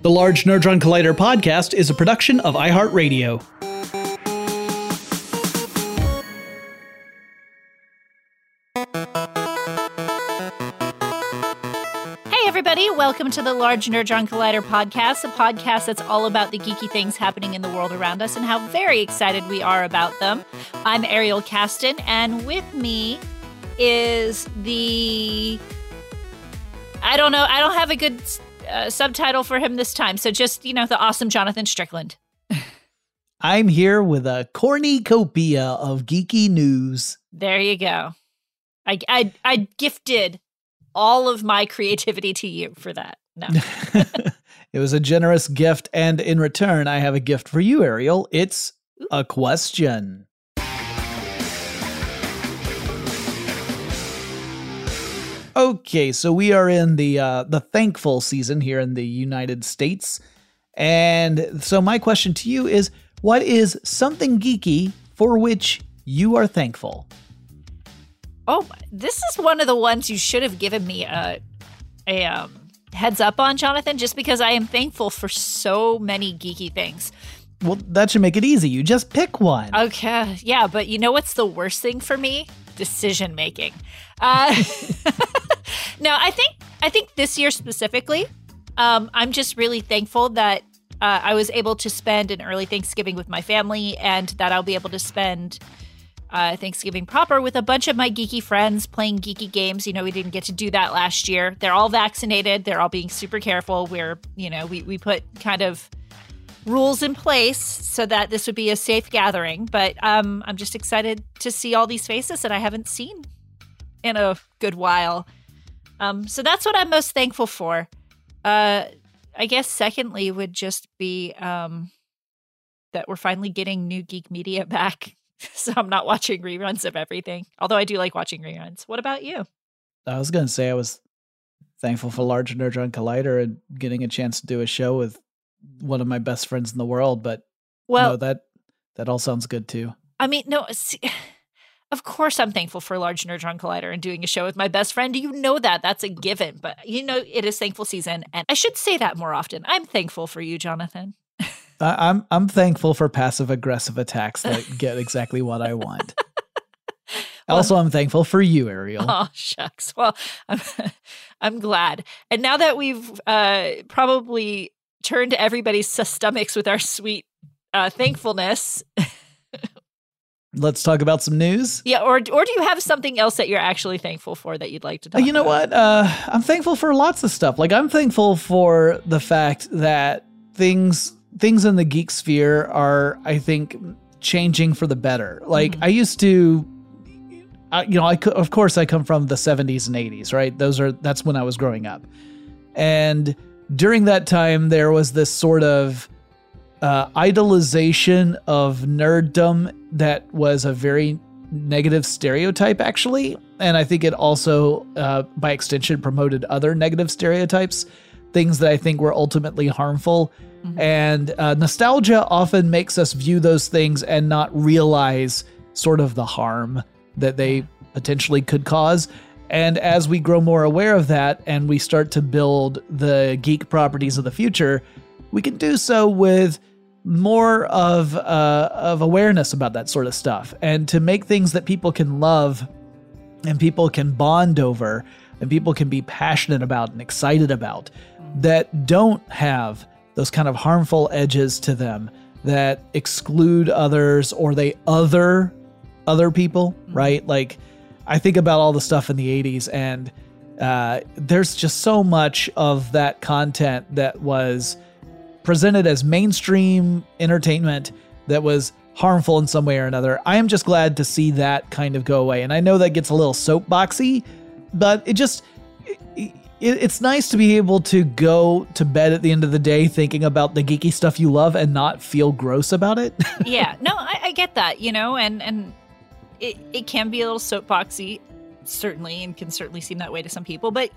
The Large Nerdron Collider podcast is a production of iHeartRadio. Hey everybody, welcome to the Large Nerdron Collider podcast, a podcast that's all about the geeky things happening in the world around us and how very excited we are about them. I'm Ariel Caston, and with me is the... I don't have a good... subtitle for him this time. So just, the awesome Jonathan Strickland. I'm here with a cornucopia of geeky news. There you go. I gifted all of my creativity to you for that. No. It was a generous gift. And in return, I have a gift for you, Ariel. It's a question. Okay, so we are in the thankful season here in the United States. And so my question to you is, what is something geeky for which you are thankful? Oh, this is one of the ones you should have given me a heads up on, Jonathan, just because I am thankful for so many geeky things. Well, that should make it easy. You just pick one. Okay, yeah, but you know what's the worst thing for me? Decision making. No, I think this year specifically, I'm just really thankful that I was able to spend an early Thanksgiving with my family, and that I'll be able to spend Thanksgiving proper with a bunch of my geeky friends playing geeky games. We didn't get to do that last year. They're all vaccinated. They're all being super careful. We're, we put kind of rules in place so that this would be a safe gathering. But I'm just excited to see all these faces that I haven't seen in a good while. So that's what I'm most thankful for. I guess secondly would just be that we're finally getting new geek media back. So I'm not watching reruns of everything, although I do like watching reruns. What about you? I was going to say I was thankful for Large Nerdron Collider and getting a chance to do a show with one of my best friends in the world, but well, no, that all sounds good too. I mean, no, see, of course I'm thankful for Large Nerdron Collider and doing a show with my best friend. You know that. That's a given, but it is thankful season, and I should say that more often. I'm thankful for you, Jonathan. I'm thankful for passive aggressive attacks that get exactly what I want. Also, I'm thankful for you, Ariel. Oh, shucks. Well, I'm glad. And now that we've probably turned everybody's stomachs with our sweet thankfulness. Let's talk about some news. Yeah, or do you have something else that you're actually thankful for that you'd like to talk about? You know what? I'm thankful for lots of stuff. Like, I'm thankful for the fact that things in the geek sphere are, I think, changing for the better. Like, I used to... of course, I come from the 70s and 80s, right? That's when I was growing up. And during that time, there was this sort of idolization of nerddom that was a very negative stereotype, actually. And I think it also, by extension, promoted other negative stereotypes, things that I think were ultimately harmful. Mm-hmm. And nostalgia often makes us view those things and not realize sort of the harm that they potentially could cause. And as we grow more aware of that and we start to build the geek properties of the future, we can do so with more of awareness about that sort of stuff, and to make things that people can love and people can bond over and people can be passionate about and excited about, that don't have those kind of harmful edges to them that exclude others or they other people, right? Like, I think about all the stuff in the 80s, and there's just so much of that content that was presented as mainstream entertainment that was harmful in some way or another. I am just glad to see that kind of go away. And I know that gets a little soapboxy, but it's nice to be able to go to bed at the end of the day thinking about the geeky stuff you love and not feel gross about it. Yeah, no, I get that, and it can be a little soapboxy, certainly, and can certainly seem that way to some people. But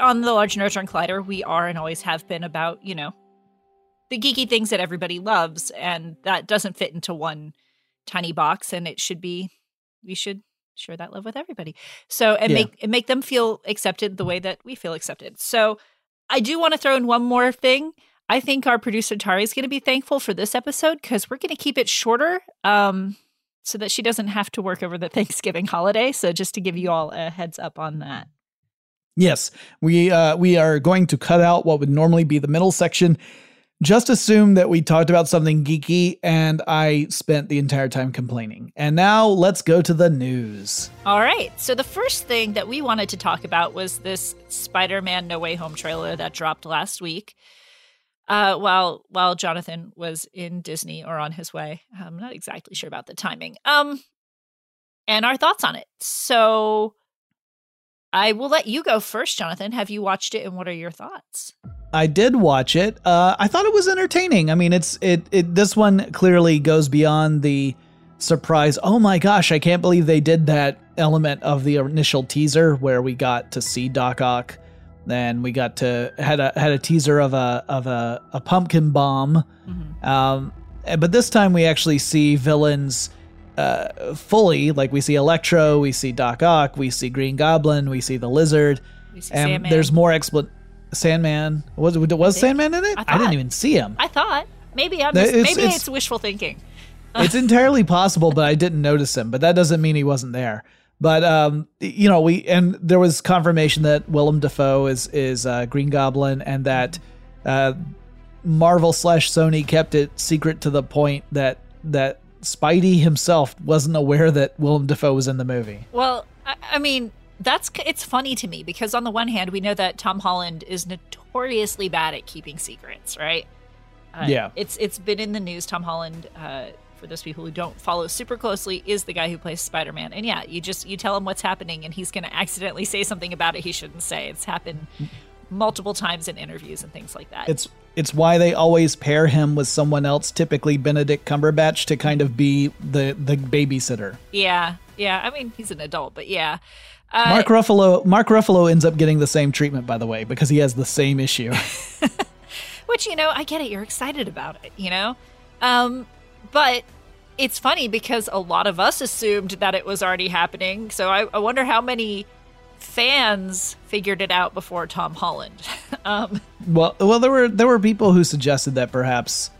on the Large Nerdron Collider, we are and always have been about, the geeky things that everybody loves, and that doesn't fit into one tiny box, and it should be, we should share that love with everybody. So, and make them feel accepted the way that we feel accepted. So I do want to throw in one more thing. I think our producer Tari is going to be thankful for this episode because we're going to keep it shorter, so that she doesn't have to work over the Thanksgiving holiday. So just to give you all a heads up on that. Yes, we are going to cut out what would normally be the middle section. Just assume that we talked about something geeky and I spent the entire time complaining. And now let's go to the news. All right. So the first thing that we wanted to talk about was this Spider-Man No Way Home trailer that dropped last week. While Jonathan was in Disney or on his way. I'm not exactly sure about the timing. And our thoughts on it. So I will let you go first, Jonathan. Have you watched it, and what are your thoughts? I did watch it. I thought it was entertaining. I mean, this one clearly goes beyond the surprise, oh my gosh, I can't believe they did that element of the initial teaser where we got to see Doc Ock. Then we got to had a teaser of a pumpkin bomb, but this time we actually see villains fully. Like, we see Electro, we see Doc Ock, we see Green Goblin, we see the Lizard, we see and Sandman. There's more Sandman. Was Sandman in it? I didn't even see him. I thought maybe it's wishful thinking. It's entirely possible, but I didn't notice him. But that doesn't mean he wasn't there. But, and there was confirmation that Willem Dafoe is Green Goblin, and that Marvel /Sony kept it secret to the point that Spidey himself wasn't aware that Willem Dafoe was in the movie. Well, I mean, it's funny to me because on the one hand, we know that Tom Holland is notoriously bad at keeping secrets, right? Yeah. It's been in the news. Tom Holland... for those people who don't follow super closely, is the guy who plays Spider-Man. And yeah, you tell him what's happening and he's going to accidentally say something about it he shouldn't say. It's happened multiple times in interviews and things like that. It's why they always pair him with someone else, typically Benedict Cumberbatch, to kind of be the babysitter. Yeah. I mean, he's an adult, but yeah. Mark Ruffalo ends up getting the same treatment, by the way, because he has the same issue. Which, I get it. You're excited about it, But it's funny because a lot of us assumed that it was already happening. So I wonder how many fans figured it out before Tom Holland. Well, there were people who suggested that perhaps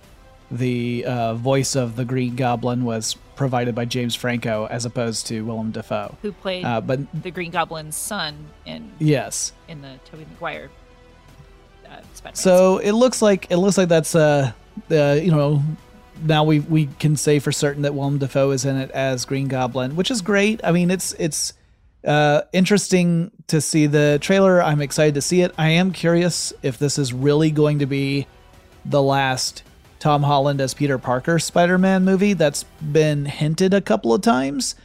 the voice of the Green Goblin was provided by James Franco as opposed to Willem Dafoe, who played the Green Goblin's son in the Tobey Maguire Spider-Man. So it looks like that's now we can say for certain that Willem Dafoe is in it as Green Goblin, which is great. I mean, it's interesting to see the trailer. I'm excited to see it. I am curious if this is really going to be the last Tom Holland as Peter Parker Spider-Man movie. That's been hinted a couple of times,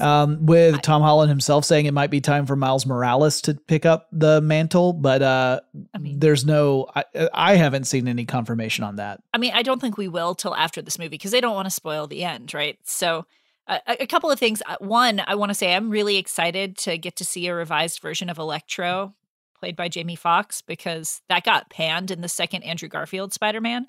with Tom Holland himself saying it might be time for Miles Morales to pick up the mantle. But I haven't seen any confirmation on that. I mean, I don't think we will till after this movie because they don't want to spoil the end, right? So a couple of things. One, I want to say I'm really excited to get to see a revised version of Electro played by Jamie Foxx because that got panned in the second Andrew Garfield Spider-Man.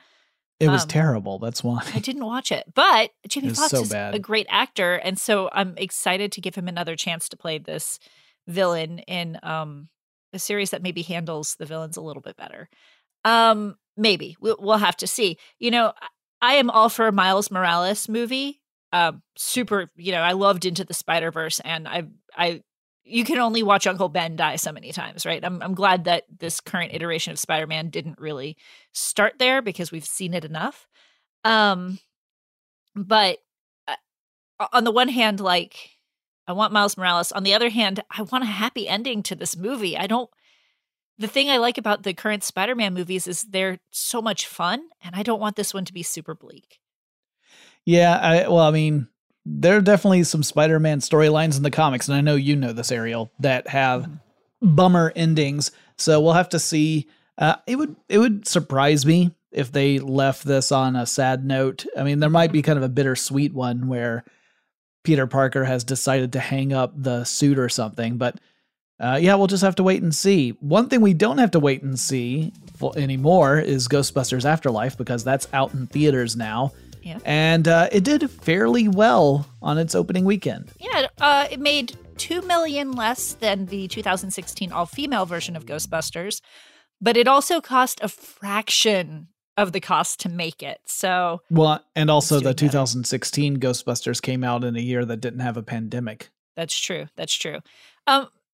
It was terrible. That's why I didn't watch it. But Jamie Foxx is a great actor, and so I'm excited to give him another chance to play this villain in a series that maybe handles the villains a little bit better. Maybe we'll have to see. You know, I am all for a Miles Morales movie. Super. You know, I loved Into the Spider-Verse, and I you can only watch Uncle Ben die so many times, right? I'm glad that this current iteration of Spider-Man didn't really start there because we've seen it enough. But on the one hand, like, I want Miles Morales. On the other hand, I want a happy ending to this movie. The thing I like about the current Spider-Man movies is they're so much fun, and I don't want this one to be super bleak. Yeah, there are definitely some Spider-Man storylines in the comics, and I know you know this, Ariel, that have bummer endings. So we'll have to see. It would surprise me if they left this on a sad note. I mean, there might be kind of a bittersweet one where Peter Parker has decided to hang up the suit or something. But yeah, we'll just have to wait and see. One thing we don't have to wait and see anymore is Ghostbusters Afterlife, because that's out in theaters now. Yeah. And it did fairly well on its opening weekend. Yeah, it made 2 million less than the 2016 all-female version of Ghostbusters, but it also cost a fraction of the cost to make it. So, well, and also the 2016 Ghostbusters came out in a year that didn't have a pandemic. That's true.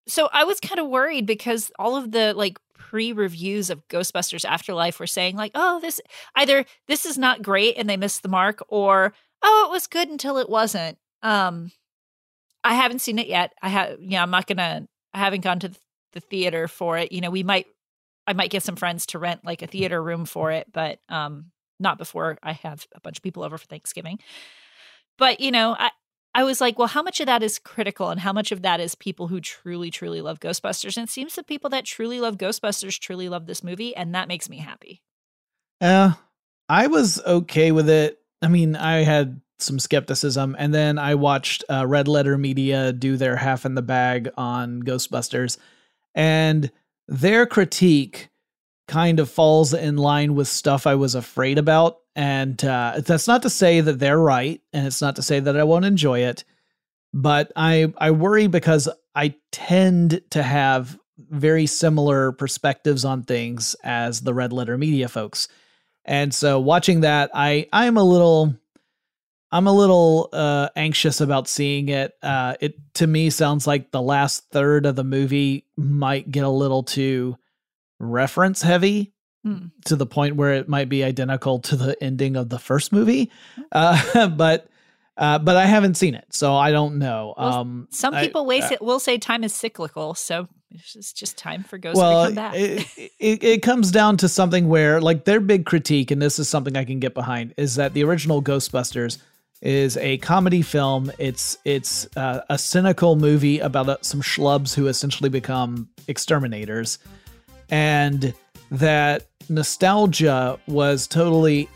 So I was kind of worried because all of the pre-reviews of Ghostbusters Afterlife were saying this is not great and they missed the mark, or, oh, it was good until it wasn't. I haven't seen it yet. I haven't gone to the theater for it. You know, I might get some friends to rent a theater room for it, but not before I have a bunch of people over for Thanksgiving. But, you know, I was like, well, how much of that is critical and how much of that is people who truly, truly love Ghostbusters? And it seems the people that truly love Ghostbusters truly love this movie, and that makes me happy. I was okay with it. I mean, I had some skepticism, and then I watched Red Letter Media do their half in the bag on Ghostbusters, and their critique kind of falls in line with stuff I was afraid about. And that's not to say that they're right, and it's not to say that I won't enjoy it, but I worry because I tend to have very similar perspectives on things as the Red Letter Media folks. And so watching that, I'm a little anxious about seeing it. It to me sounds like the last third of the movie might get a little too reference heavy, to the point where it might be identical to the ending of the first movie. But I haven't seen it, so I don't know. Well, some people will say time is cyclical, so it's just time for ghosts to come back. It comes down to something where, their big critique, and this is something I can get behind, is that the original Ghostbusters is a comedy film. It's a cynical movie about some schlubs who essentially become exterminators, and that nostalgia was totally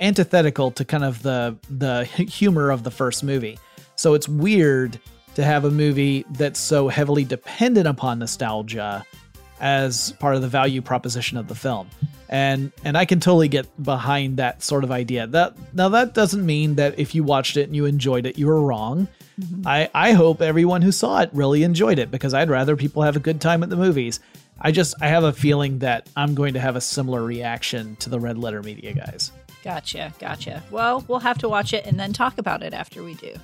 antithetical to kind of the humor of the first movie. So it's weird to have a movie that's so heavily dependent upon nostalgia as part of the value proposition of the film. And I can totally get behind that sort of idea. Now that doesn't mean that if you watched it and you enjoyed it, you were wrong. Mm-hmm. I hope everyone who saw it really enjoyed it, because I'd rather people have a good time at the movies. I have a feeling that I'm going to have a similar reaction to the Red Letter Media guys. Gotcha. Well, we'll have to watch it and then talk about it after we do,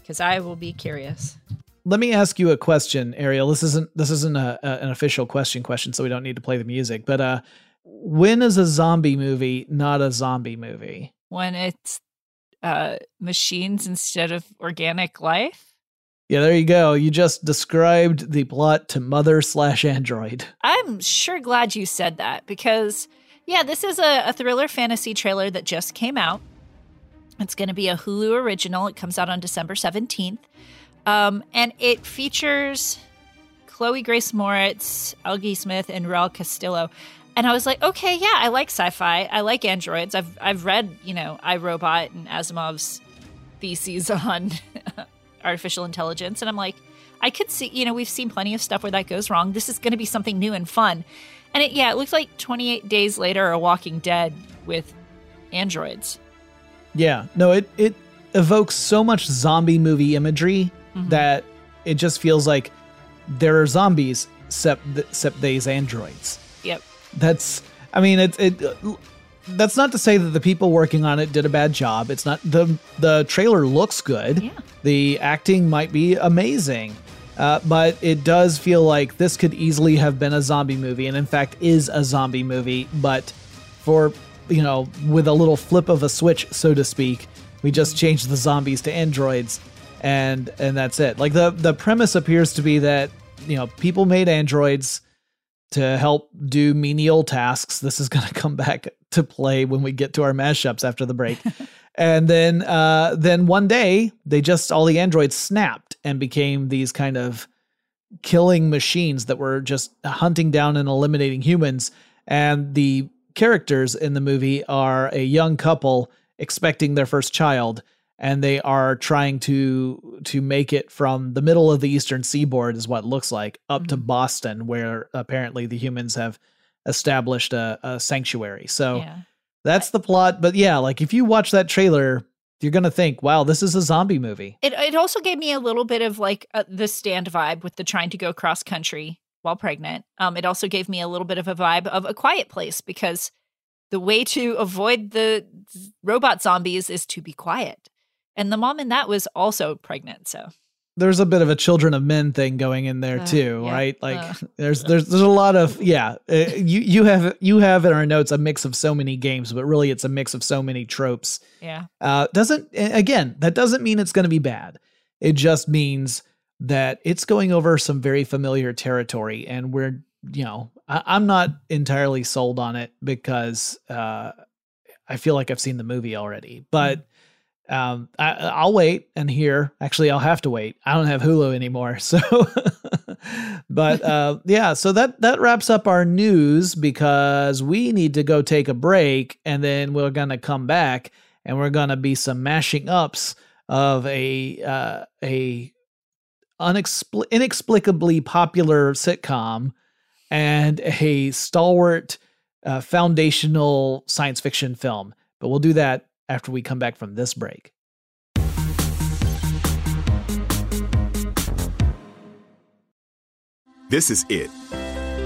because I will be curious. Let me ask you a question, Ariel. This isn't an official question, so we don't need to play the music. But when is a zombie movie not a zombie movie? when it's machines instead of organic life. Yeah, there you go. You just described the plot to Mother/Android. I'm sure glad you said that because, yeah, this is a thriller fantasy trailer that just came out. It's going to be a Hulu original. It comes out on December 17th. And it features Chloe Grace Moretz, Algie Smith, and Raul Castillo. And I was like, okay, yeah, I like sci-fi. I like androids. I've read, you know, iRobot and Asimov's theses on artificial intelligence. And I'm like, I could see, you know, we've seen plenty of stuff where that goes wrong. This is going to be something new and fun. And it, yeah, it looks like 28 Days Later or Walking Dead with androids. Yeah, no, it evokes so much zombie movie imagery mm-hmm. that it just feels like there are zombies except they's androids. Yep. That's, I mean, that's not to say that the people working on it did a bad job. It's not, the trailer looks good. Yeah. The acting might be amazing, but it does feel like this could easily have been a zombie movie, and in fact is a zombie movie, but for, you know, with a little flip of a switch, so to speak, we just changed the zombies to androids, and that's it. Like the premise appears to be that, you know, people made androids to help do menial tasks. This is going to come back to play when we get to our mashups after the break. And then one day they just, all the androids snapped and became these kind of killing machines that were just hunting down and eliminating humans. And the characters in the movie are a young couple expecting their first child, and they are trying to make it from the middle of the eastern seaboard, is what it looks like, up mm-hmm. to Boston, where apparently the humans have established a sanctuary. So yeah. That's the plot. But yeah, like if you watch that trailer, you're going to think, wow, this is a zombie movie. It also gave me a little bit of like the Stand vibe with the trying to go cross country while pregnant. It also gave me a little bit of a vibe of A Quiet Place, because the way to avoid the robot zombies is to be quiet. And the mom in that was also pregnant. So there's a bit of a Children of Men thing going in there too, yeah. right? Like there's a lot of, yeah, you have in our notes a mix of so many games, but really it's a mix of so many tropes. Yeah. That doesn't mean it's going to be bad. It just means that it's going over some very familiar territory, and we're, you know, I'm not entirely sold on it because I feel like I've seen the movie already, but mm-hmm. I'll wait and hear. Actually, I'll have to wait. I don't have Hulu anymore. So, but yeah, so that wraps up our news, because we need to go take a break, and then we're going to come back and we're going to be some mashing ups of a inexplicably popular sitcom and a stalwart foundational science fiction film. But we'll do that after we come back from this break. This is it,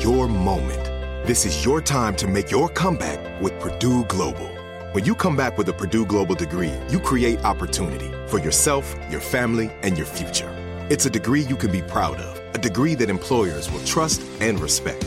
your moment. This is your time to make your comeback with Purdue Global. When you come back with a Purdue Global degree, you create opportunity for yourself, your family, and your future. It's a degree you can be proud of, a degree that employers will trust and respect.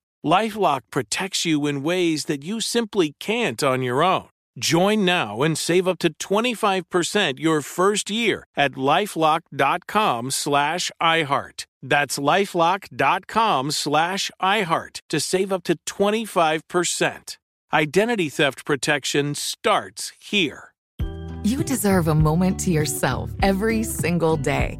LifeLock protects you in ways that you simply can't on your own. Join now and save up to 25% your first year at LifeLock.com/iHeart. That's LifeLock.com/iHeart to save up to 25%. Identity theft protection starts here. You deserve a moment to yourself every single day.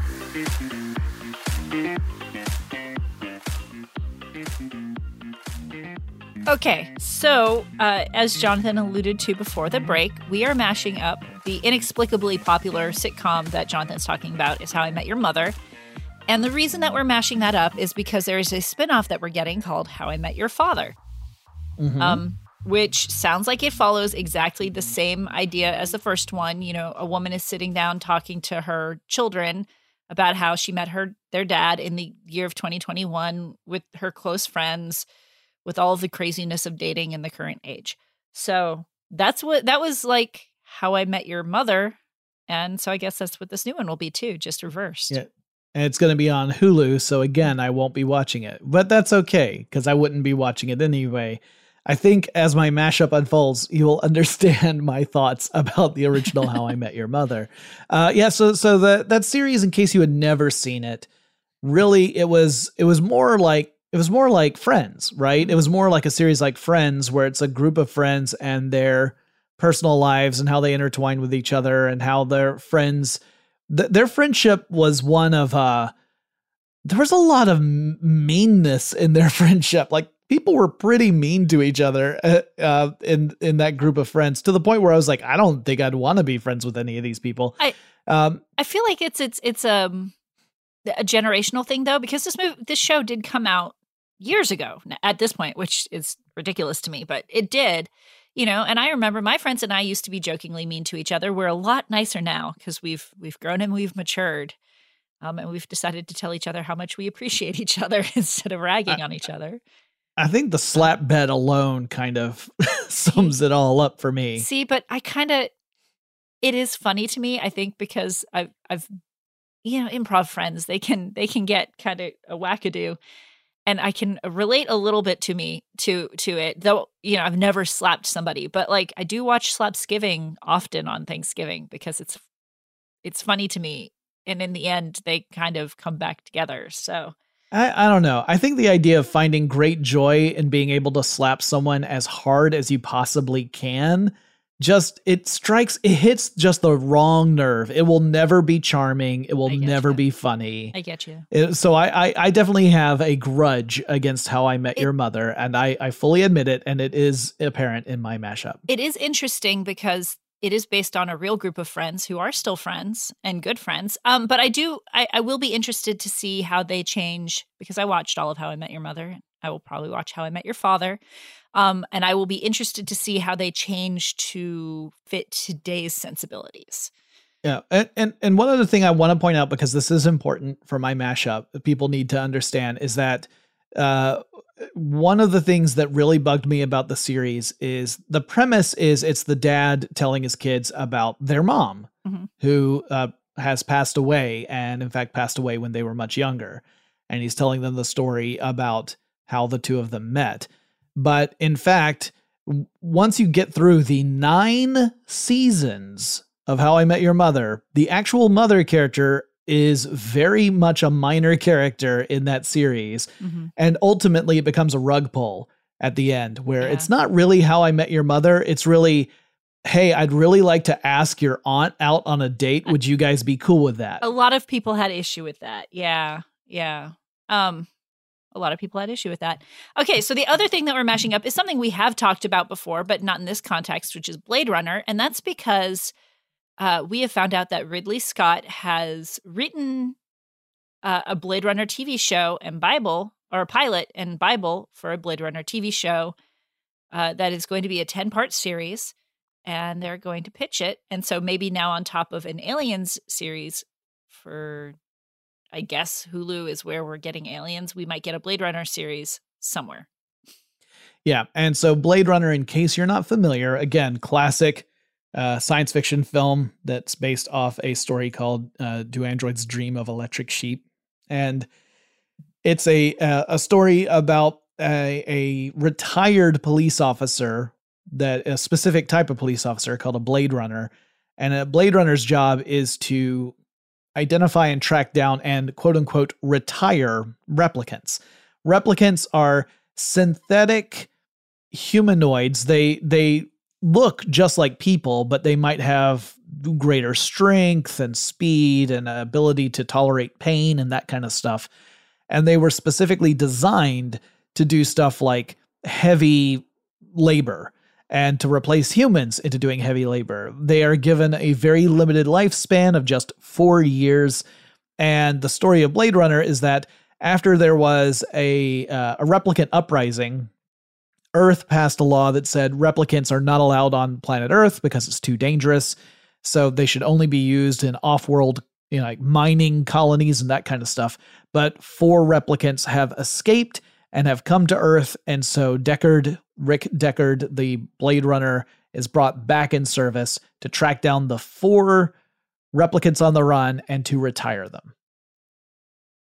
Okay, so as Jonathan alluded to before the break, we are mashing up the inexplicably popular sitcom that Jonathan's talking about is How I Met Your Mother. And the reason that we're mashing that up is because there is a spinoff that we're getting called How I Met Your Father, which sounds like it follows exactly the same idea as the first one. You know, a woman is sitting down talking to her children about how she met their dad in the year of 2021 with her close friends, with all of the craziness of dating in the current age. So that was like How I Met Your Mother. And so I guess that's what this new one will be too, just reversed. Yeah. And it's going to be on Hulu. So again, I won't be watching it, but that's okay, because I wouldn't be watching it anyway. I think as my mashup unfolds, you will understand my thoughts about the original How I Met Your Mother. So that series, in case you had never seen it, really, it was more like Friends, right? It was more like a series like Friends, where it's a group of friends and their personal lives and how they intertwine with each other and how their friends, their friendship was one of, there was a lot of meanness in their friendship. Like, people were pretty mean to each other in that group of friends, to the point where I was like, I don't think I'd want to be friends with any of these people. I feel like it's a generational thing, though, because this show did come out years ago at this point, which is ridiculous to me, but it did, you know. And I remember my friends and I used to be jokingly mean to each other. We're a lot nicer now because we've grown and we've matured, and we've decided to tell each other how much we appreciate each other instead of ragging on each other. I think the slap bet alone kind of sums it all up for me. See, but it is funny to me, I think, because I've you know, improv friends, they can get kind of a wackadoo. And I can relate a little bit to it, though, you know, I've never slapped somebody, but like I do watch Slapsgiving often on Thanksgiving because it's funny to me. And in the end, they kind of come back together. So I don't know. I think the idea of finding great joy in being able to slap someone as hard as you possibly can, it hits just the wrong nerve. It will never be charming. It will never be funny. I get you. So I definitely have a grudge against How I Met Your Mother, and I fully admit it, and it is apparent in my mashup. It is interesting because it is based on a real group of friends who are still friends and good friends. But I will be interested to see how they change, because I watched all of How I Met Your Mother. I will probably watch How I Met Your Father. And I will be interested to see how they change to fit today's sensibilities. Yeah. And one other thing I want to point out, because this is important for my mashup, people need to understand, is that one of the things that really bugged me about the series is the premise is it's the dad telling his kids about their mom, who has passed away, and in fact passed away when they were much younger. And he's telling them the story about how the two of them met. But in fact, once you get through the 9 seasons of How I Met Your Mother, the actual mother character is very much a minor character in that series. Mm-hmm. And ultimately it becomes a rug pull at the end where it's not really How I Met Your Mother. It's really, hey, I'd really like to ask your aunt out on a date. Would you guys be cool with that? A lot of people had issue with that. Yeah. A lot of people had issue with that. Okay, so the other thing that we're mashing up is something we have talked about before, but not in this context, which is Blade Runner. And that's because we have found out that Ridley Scott has written a Blade Runner TV show and Bible, or a pilot and Bible for a Blade Runner TV show that is going to be a 10-part series, and they're going to pitch it. And so maybe now on top of an Aliens series for... I guess Hulu is where we're getting Aliens. We might get a Blade Runner series somewhere. Yeah. And so Blade Runner, in case you're not familiar, again, classic science fiction film that's based off a story called Do Androids Dream of Electric Sheep? And it's a story about a retired police officer, that a specific type of police officer called a Blade Runner. And a Blade Runner's job is to identify and track down and quote unquote retire replicants. Replicants are synthetic humanoids. They look just like people, but they might have greater strength and speed and ability to tolerate pain and that kind of stuff. And they were specifically designed to do stuff like heavy labor and to replace humans into doing heavy labor. They are given a very limited lifespan of just 4 years. And the story of Blade Runner is that after there was a replicant uprising, Earth passed a law that said replicants are not allowed on planet Earth because it's too dangerous. So they should only be used in off-world, you know, like mining colonies and that kind of stuff. But 4 replicants have escaped and have come to Earth, and so Rick Deckard, the Blade Runner, is brought back in service to track down the 4 replicants on the run and to retire them.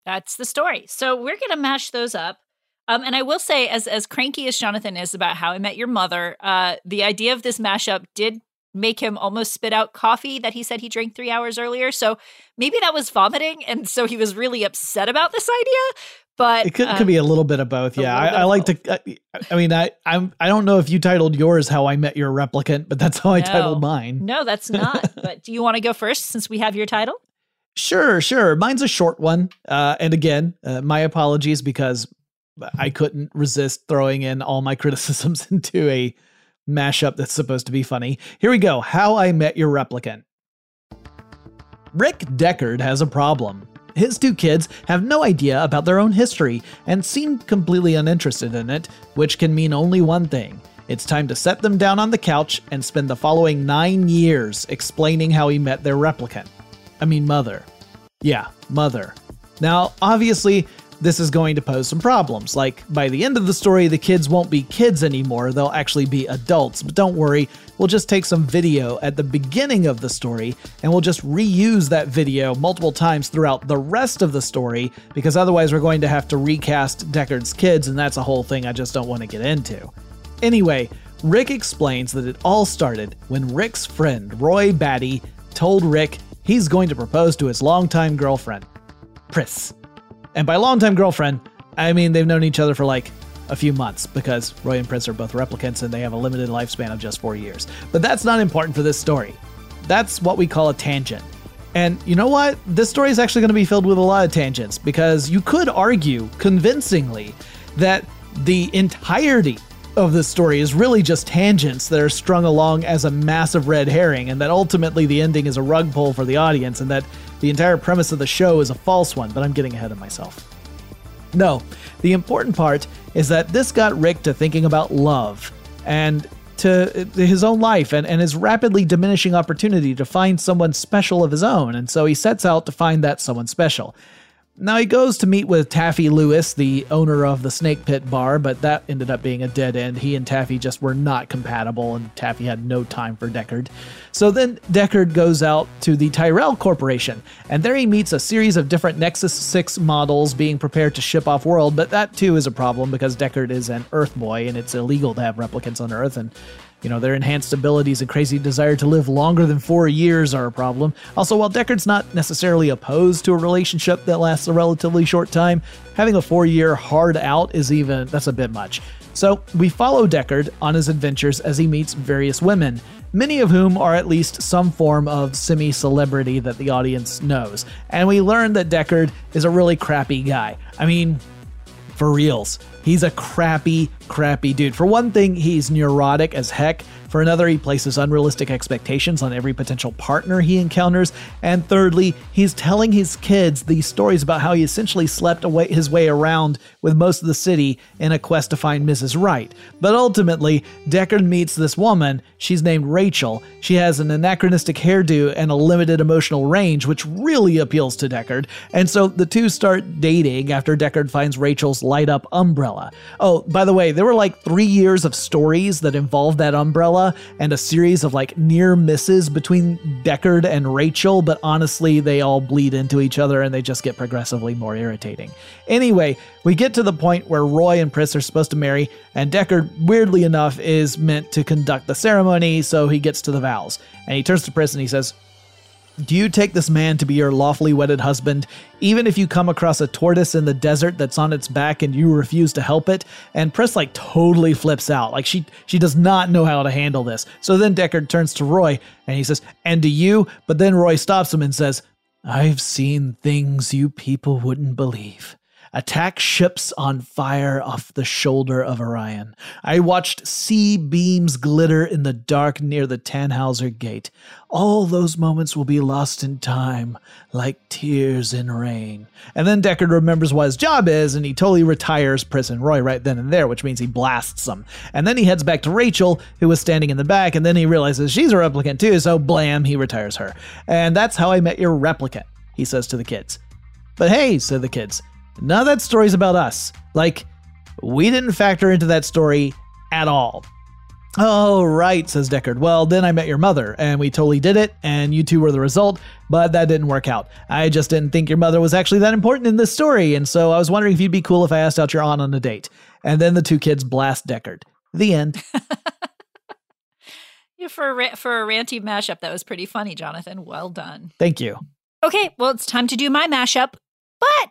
That's the story. So we're going to mash those up. And I will say, as cranky as Jonathan is about How I Met Your Mother, the idea of this mashup did make him almost spit out coffee that he said he drank 3 hours earlier. So maybe that was vomiting, and so he was really upset about this idea. But it could be a little bit of both. Yeah, I like to. I don't know if you titled yours "How I Met Your Replicant," but that's how I titled mine. No, that's not. But do you want to go first since we have your title? Sure. Mine's a short one, and again, my apologies because I couldn't resist throwing in all my criticisms into a mashup that's supposed to be funny. Here we go. How I Met Your Replicant. Rick Deckard has a problem. His 2 kids have no idea about their own history and seem completely uninterested in it, which can mean only one thing. It's time to set them down on the couch and spend the following 9 years explaining how he met their replicant. I mean, mother. Yeah, mother. Now, obviously, this is going to pose some problems. Like, by the end of the story, the kids won't be kids anymore. They'll actually be adults. But don't worry, we'll just take some video at the beginning of the story, and we'll just reuse that video multiple times throughout the rest of the story, because otherwise we're going to have to recast Deckard's kids, and that's a whole thing I just don't want to get into. Anyway, Rick explains that it all started when Rick's friend, Roy Batty, told Rick he's going to propose to his longtime girlfriend, Pris. And by longtime girlfriend, I mean they've known each other for like a few months because Roy and Pris are both replicants and they have a limited lifespan of just 4 years. But that's not important for this story. That's what we call a tangent. And you know what? This story is actually going to be filled with a lot of tangents because you could argue convincingly that the entirety of the story is really just tangents that are strung along as a massive red herring, and that ultimately the ending is a rug pull for the audience, and that the entire premise of the show is a false one, but I'm getting ahead of myself. No, the important part is that this got Rick to thinking about love and to his own life and his rapidly diminishing opportunity to find someone special of his own, and so he sets out to find that someone special. Now he goes to meet with Taffy Lewis, the owner of the Snake Pit Bar, but that ended up being a dead end. He and Taffy just were not compatible, and Taffy had no time for Deckard. So then Deckard goes out to the Tyrell Corporation, and there he meets a series of different Nexus 6 models being prepared to ship off-world, but that too is a problem because Deckard is an Earth boy, and it's illegal to have replicants on Earth, and their enhanced abilities and crazy desire to live longer than 4 years are a problem. Also, while Deckard's not necessarily opposed to a relationship that lasts a relatively short time, having a 4-year hard out that's a bit much. So we follow Deckard on his adventures as he meets various women, many of whom are at least some form of semi-celebrity that the audience knows. And we learn that Deckard is a really crappy guy. I mean, for reals. He's a crappy dude. For one thing, he's neurotic as heck. For another, he places unrealistic expectations on every potential partner he encounters. And thirdly, he's telling his kids these stories about how he essentially slept his way around with most of the city in a quest to find Mrs. Wright. But ultimately, Deckard meets this woman. She's named Rachel. She has an anachronistic hairdo and a limited emotional range, which really appeals to Deckard. And so the two start dating after Deckard finds Rachel's light-up umbrella. Oh, by the way, there were like 3 years of stories that involved that umbrella and a series of like near misses between Deckard and Rachel, but honestly, they all bleed into each other and they just get progressively more irritating. Anyway, we get to the point where Roy and Pris are supposed to marry, and Deckard, weirdly enough, is meant to conduct the ceremony, so he gets to the vows. And he turns to Pris and he says, "Do you take this man to be your lawfully wedded husband, even if you come across a tortoise in the desert that's on its back and you refuse to help it?" And Pris like totally flips out. Like she does not know how to handle this. So then Deckard turns to Roy and he says, "And do you?" But then Roy stops him and says, "I've seen things you people wouldn't believe. Attack ships on fire off the shoulder of Orion. I watched sea beams glitter in the dark near the Tannhauser Gate. All those moments will be lost in time, like tears in rain." And then Deckard remembers what his job is, and he totally retires Pris and Roy right then and there, which means he blasts them. And then he heads back to Rachel, who was standing in the back, and then he realizes she's a replicant too, so blam, he retires her. "And that's how I met your replicant," he says to the kids. "But hey," said the kids, "now that story's about us. Like, we didn't factor into that story at all." "Oh, right," says Deckard. "Well, then I met your mother, and we totally did it, and you two were the result, but that didn't work out. I just didn't think your mother was actually that important in this story, and so I was wondering if you'd be cool if I asked out your aunt on a date." And then the two kids blast Deckard. The end. For a ranty mashup, that was pretty funny, Jonathan. Well done. Thank you. Okay, well, it's time to do my mashup, but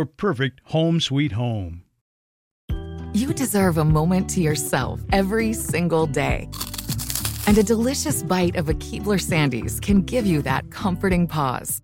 perfect home sweet home. You deserve a moment to yourself every single day. And a delicious bite of a Keebler Sandies can give you that comforting pause.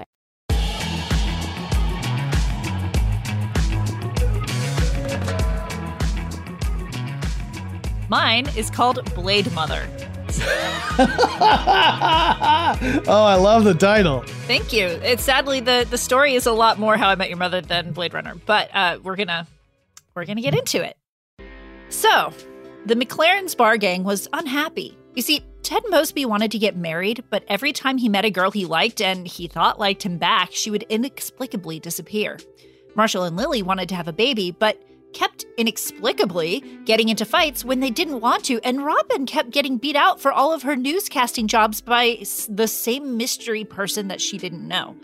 Mine is called Blade Mother. Oh, I love the title. Thank you. It's sadly the story is a lot more How I Met Your Mother than Blade Runner, but we're gonna get into it. So, the McLaren's bar gang was unhappy. You see, Ted Mosby wanted to get married, but every time he met a girl he liked and he thought liked him back, she would inexplicably disappear. Marshall and Lily wanted to have a baby, but kept inexplicably getting into fights when they didn't want to, and Robin kept getting beat out for all of her newscasting jobs by the same mystery person that she didn't know.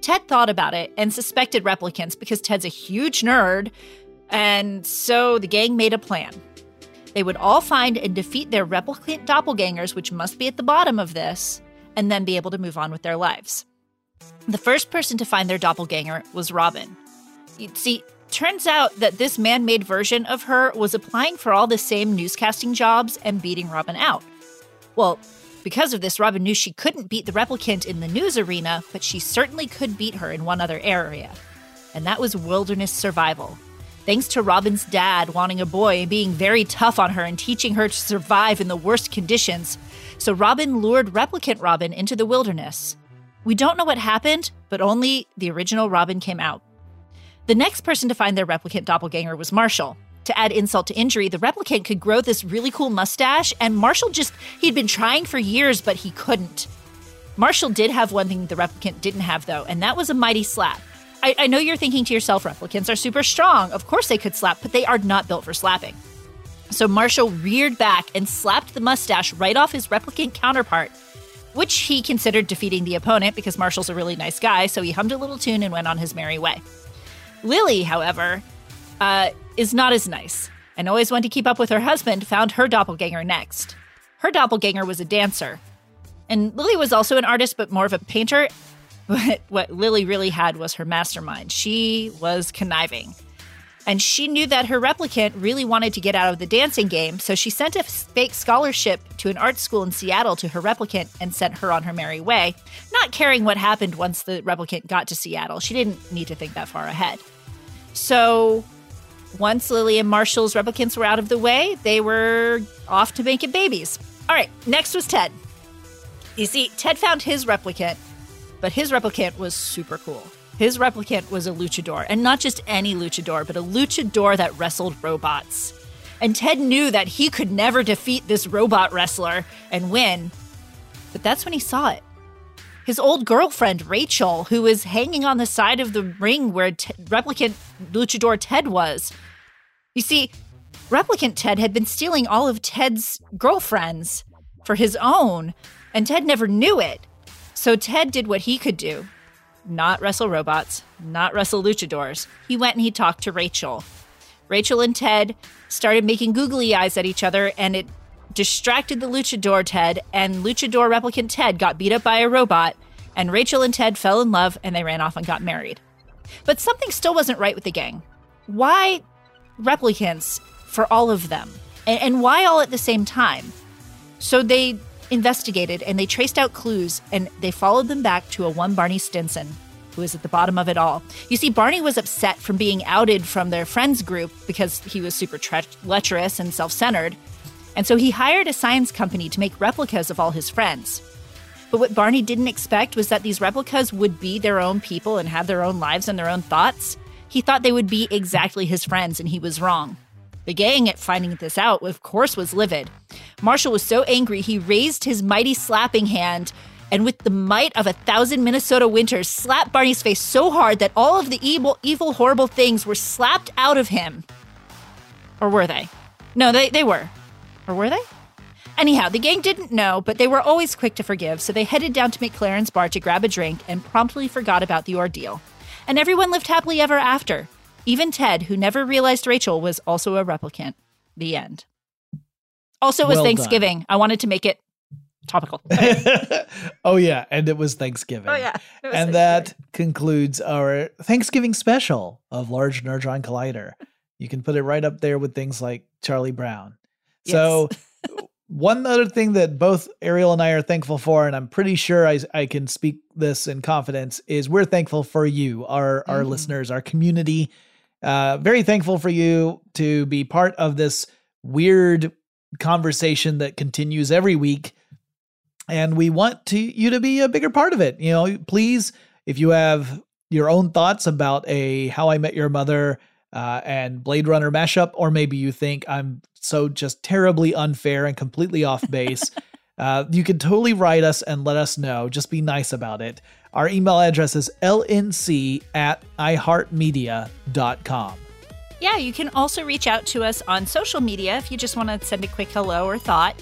Ted thought about it and suspected replicants because Ted's a huge nerd, and so the gang made a plan. They would all find and defeat their replicant doppelgangers, which must be at the bottom of this, and then be able to move on with their lives. The first person to find their doppelganger was Robin. You'd see, turns out that this man-made version of her was applying for all the same newscasting jobs and beating Robin out. Well, because of this, Robin knew she couldn't beat the replicant in the news arena, but she certainly could beat her in one other area, and that was wilderness survival. Thanks to Robin's dad wanting a boy and being very tough on her and teaching her to survive in the worst conditions, so Robin lured replicant Robin into the wilderness. We don't know what happened, but only the original Robin came out. The next person to find their replicant doppelganger was Marshall. To add insult to injury, the replicant could grow this really cool mustache, and Marshall he'd been trying for years, but he couldn't. Marshall did have one thing the replicant didn't have, though, and that was a mighty slap. I know you're thinking to yourself, replicants are super strong. Of course they could slap, but they are not built for slapping. So Marshall reared back and slapped the mustache right off his replicant counterpart, which he considered defeating the opponent because Marshall's a really nice guy, so he hummed a little tune and went on his merry way. Lily, however, is not as nice and always wanted to keep up with her husband, found her doppelganger next. Her doppelganger was a dancer. And Lily was also an artist, but more of a painter. But what Lily really had was her mastermind. She was conniving. And she knew that her replicant really wanted to get out of the dancing game, so she sent a fake scholarship to an art school in Seattle to her replicant and sent her on her merry way, not caring what happened once the replicant got to Seattle. She didn't need to think that far ahead. So once Lily and Marshall's replicants were out of the way, they were off to making babies. All right, next was Ted. You see, Ted found his replicant, but his replicant was super cool. His replicant was a luchador, and not just any luchador, but a luchador that wrestled robots. And Ted knew that he could never defeat this robot wrestler and win, but that's when he saw it. His old girlfriend, Rachel, who was hanging on the side of the ring where replicant luchador Ted was. You see, replicant Ted had been stealing all of Ted's girlfriends for his own, and Ted never knew it. So Ted did what he could do. Not wrestle robots, not wrestle luchadors. He went and he talked to Rachel. Rachel and Ted started making googly eyes at each other, and it distracted the luchador Ted, and luchador replicant Ted got beat up by a robot, and Rachel and Ted fell in love, and they ran off and got married. But something still wasn't right with the gang. Why replicants for all of them? And why all at the same time? So they investigated, and they traced out clues, and they followed them back to a one Barney Stinson, who was at the bottom of it all. You see, Barney was upset from being outed from their friends group because he was super lecherous and self-centered, and so he hired a science company to make replicas of all his friends. But what Barney didn't expect was that these replicas would be their own people and have their own lives and their own thoughts. He thought they would be exactly his friends, and he was wrong. The gang, at finding this out, of course, was livid. Marshall was so angry, he raised his mighty slapping hand and with the might of 1,000 Minnesota winters, slapped Barney's face so hard that all of the evil, horrible things were slapped out of him. Or were they? No, they were. Or were they? Anyhow, the gang didn't know, but they were always quick to forgive, so they headed down to McLaren's bar to grab a drink and promptly forgot about the ordeal. And everyone lived happily ever after. Even Ted, who never realized Rachel was also a replicant. The end. Also, it was Thanksgiving. Done. I wanted to make it topical. Okay. Oh, yeah. And it was Thanksgiving. Oh, yeah. And that concludes our Thanksgiving special of Large Nerdron Collider. You can put it right up there with things like Charlie Brown. Yes. So one other thing that both Ariel and I are thankful for, and I'm pretty sure I can speak this in confidence, is we're thankful for you, our listeners, our community. Very thankful for you to be part of this weird conversation that continues every week. And we want you to be a bigger part of it. You know, please, if you have your own thoughts about a How I Met Your Mother and Blade Runner mashup, or maybe you think I'm so just terribly unfair and completely off base, you can totally write us and let us know. Just be nice about it. Our email address is lnc@iheartmedia.com. Yeah, you can also reach out to us on social media if you just want to send a quick hello or thought.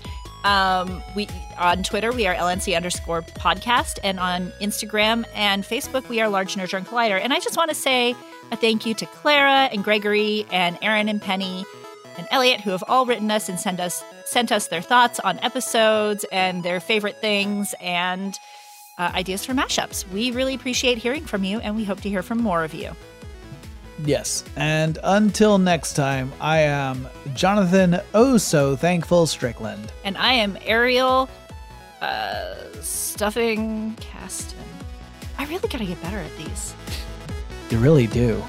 We on Twitter, we are LNC_podcast, and on Instagram and Facebook, we are Large Nerdron Collider. And I just want to say a thank you to Clara and Gregory and Aaron and Penny and Elliot, who have all written us and sent us their thoughts on episodes and their favorite things and ideas for mashups. We really appreciate hearing from you, and we hope to hear from more of you. Yes, and until next time, I am Jonathan oh-so-thankful Strickland. And I am Ariel Stuffing Caston. I really gotta get better at these. You really do.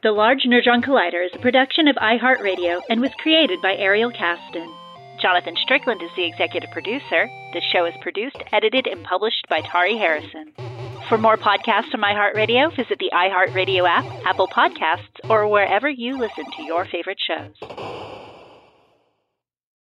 The Large Nerdron Collider is a production of iHeartRadio and was created by Ariel Caston. Jonathan Strickland is the executive producer. The show is produced, edited, and published by Tari Harrison. For more podcasts from iHeartRadio, visit the iHeartRadio app, Apple Podcasts, or wherever you listen to your favorite shows.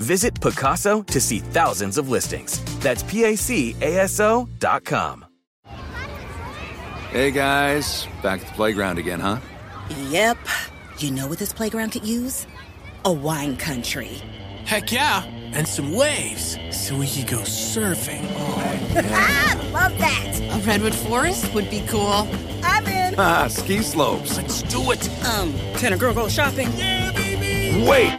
Visit Pacaso to see thousands of listings. That's PACASO.com. Hey, guys. Back at the playground again, huh? Yep. You know what this playground could use? A wine country. Heck yeah. And some waves so we could go surfing. Oh, yeah. Ah, love that. A redwood forest would be cool. I'm in. Ah, ski slopes. Let's do it. Can a girl go shopping? Yeah, baby. Wait.